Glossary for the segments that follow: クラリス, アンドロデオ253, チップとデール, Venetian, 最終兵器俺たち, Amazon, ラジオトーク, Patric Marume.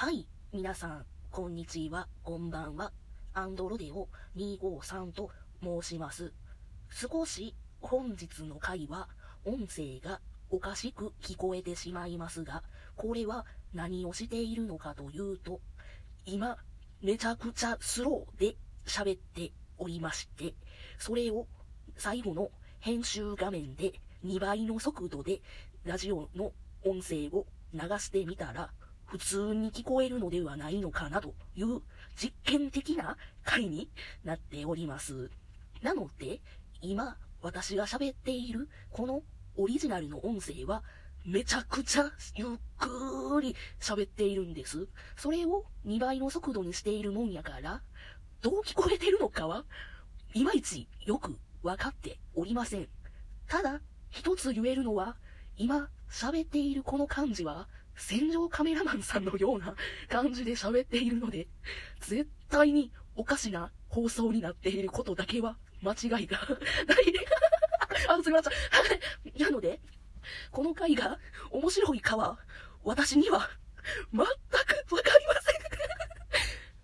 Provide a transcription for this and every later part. はい、皆さん、こんにちは、こんばんは。アンドロデオ253と申します。少し本日の回は音声がおかしく聞こえてしまいますが、これは何をしているのかというと、今、めちゃくちゃスローで喋っておりまして、それを最後の編集画面で2倍の速度でラジオの音声を流してみたら、普通に聞こえるのではないのかなという実験的な回になっております。なので、今私が喋っているこのオリジナルの音声はめちゃくちゃゆっくり喋っているんです。それを2倍の速度にしているもんやから、どう聞こえてるのかはいまいちよくわかっておりません。ただ、一つ言えるのは、今喋っているこの感じは、戦場カメラマンさんのような感じで喋っているので、絶対におかしな放送になっていることだけは間違いがないあ、すみません。なので、この回が面白いかは、私には全くわかりま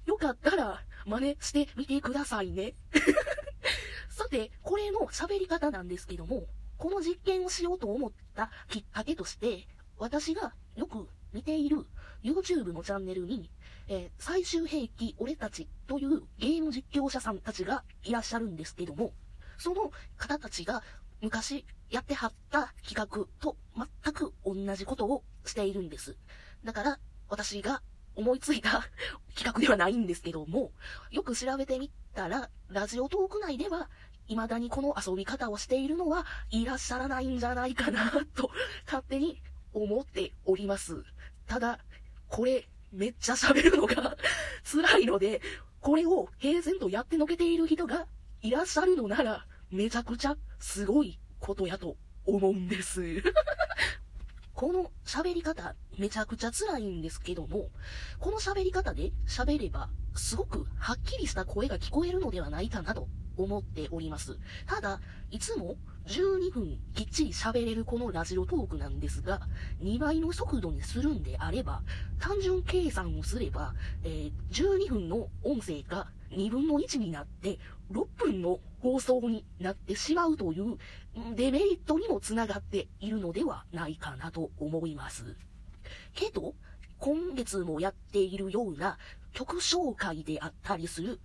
せんよかったら真似してみてくださいねさて、これの喋り方なんですけども、この実験をしようと思ったきっかけとして、私がよく見ている YouTube のチャンネルに、最終兵器俺たちというゲーム実況者さんたちがいらっしゃるんですけども、その方たちが昔やってはった企画と全く同じことをしているんです。だから私が思いついた企画ではないんですけども、よく調べてみたら、ラジオトーク内では未だにこの遊び方をしているのはいらっしゃらないんじゃないかなと勝手に思っております。ただ、これめっちゃ喋るのが辛いので、これを平然とやってのけている人がいらっしゃるのなら、めちゃくちゃすごいことやと思うんです。この喋り方めちゃくちゃ辛いんですけども、この喋り方で喋ればすごくはっきりした声が聞こえるのではないかなと思っております。ただ、いつも12分きっちり喋れるこのラジオトークなんですが、2倍の速度にするんであれば、単純計算をすれば、12分の音声が2分の1になって、6分の放送になってしまうというデメリットにもつながっているのではないかなと思います。けど、今月もやっているような曲紹介であったりする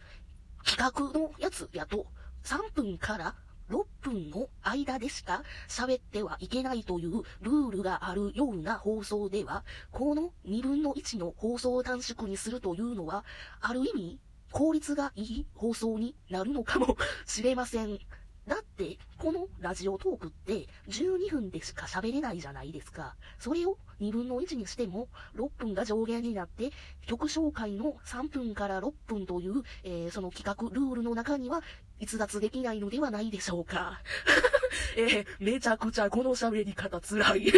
企画のやつやと、3分から6分の間でしか喋ってはいけないというルールがあるような放送では、この2分の1の放送短縮にするというのは、ある意味効率がいい放送になるのかもしれません。だって、このラジオトークって12分でしか喋れないじゃないですか。それを2分の1にしても6分が上限になって、曲紹介の3分から6分という、その企画ルールの中には逸脱できないのではないでしょうか。めちゃくちゃこの喋り方辛い。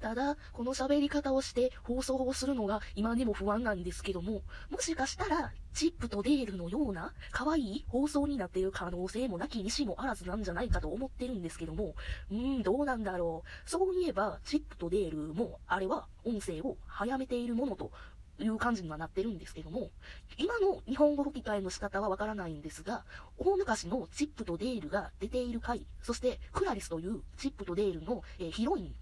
ただ、この喋り方をして放送をするのが今でも不安なんですけども、もしかしたら、チップとデールのような可愛い放送になっている可能性もなきにしもあらずなんじゃないかと思ってるんですけども、どうなんだろう。そういえば、チップとデールも、あれは音声を早めているものという感じにはなってるんですけども、今の日本語吹き替えの仕方はわからないんですが、大昔のチップとデールが出ている回、そしてクラリスというチップとデールの、ヒロイン、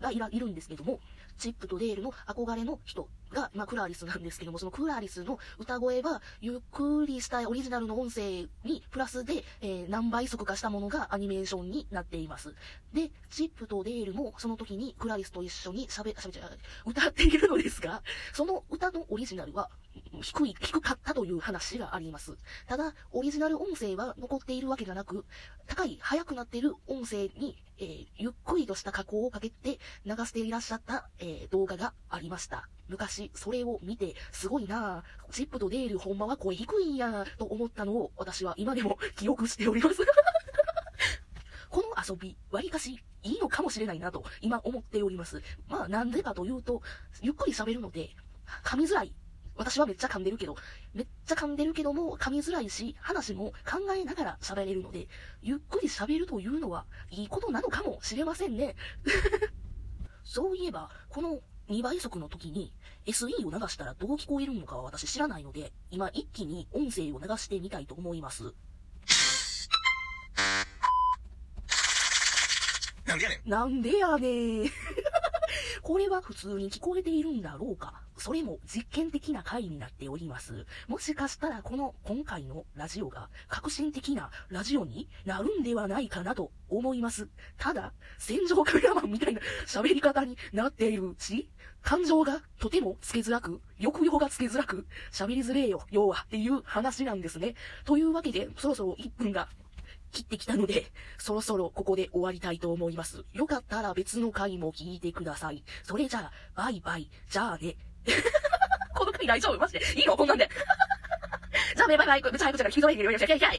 がいるんですけども、チップとデールの憧れの人が、クラリスなんですけども、そのクラリスの歌声は、ゆっくりしたオリジナルの音声に、プラスで、何倍速化したものがアニメーションになっています。で、チップとデールも、その時にクラリスと一緒に歌っているのですが、その歌のオリジナルは、低かったという話があります。ただ、オリジナル音声は残っているわけじゃなく、速くなっている音声に、ゆっくりとした加工をかけて流していらっしゃった、動画がありました。昔、それを見て、すごいなぁ、チップとデールほんまは声低いんやと思ったのを、私は今でも記憶しております。この遊び、わりかしいいのかもしれないなと、今思っております。まあ、なんでかというと、ゆっくり喋るので、噛みづらい。私はめっちゃ噛んでるけども、噛みづらいし、話も考えながら喋れるので、ゆっくり喋るというのは、いいことなのかもしれませんね。そういえば、この2倍速の時に SE を流したらどう聞こえるのかは私知らないので、今一気に音声を流してみたいと思います。なんでやねんこれは普通に聞こえているんだろうか。それも実験的な回になっております。もしかしたら今回のラジオが革新的なラジオになるんではないかなと思います。ただ、戦場クラマンみたいな喋り方になっているし、感情がとてもつけづらく、抑揚がつけづらく、喋りづれえよ、要はっていう話なんですね。というわけで、そろそろ1分が切ってきたので、そろそろここで終わりたいと思います。よかったら別の回も聞いてください。それじゃあ、バイバイ、じゃあね。この回大丈夫マジでいいのこんなんで。じゃあね、バイバイ。ぶちゃいくちゃから聞き取れへんよ。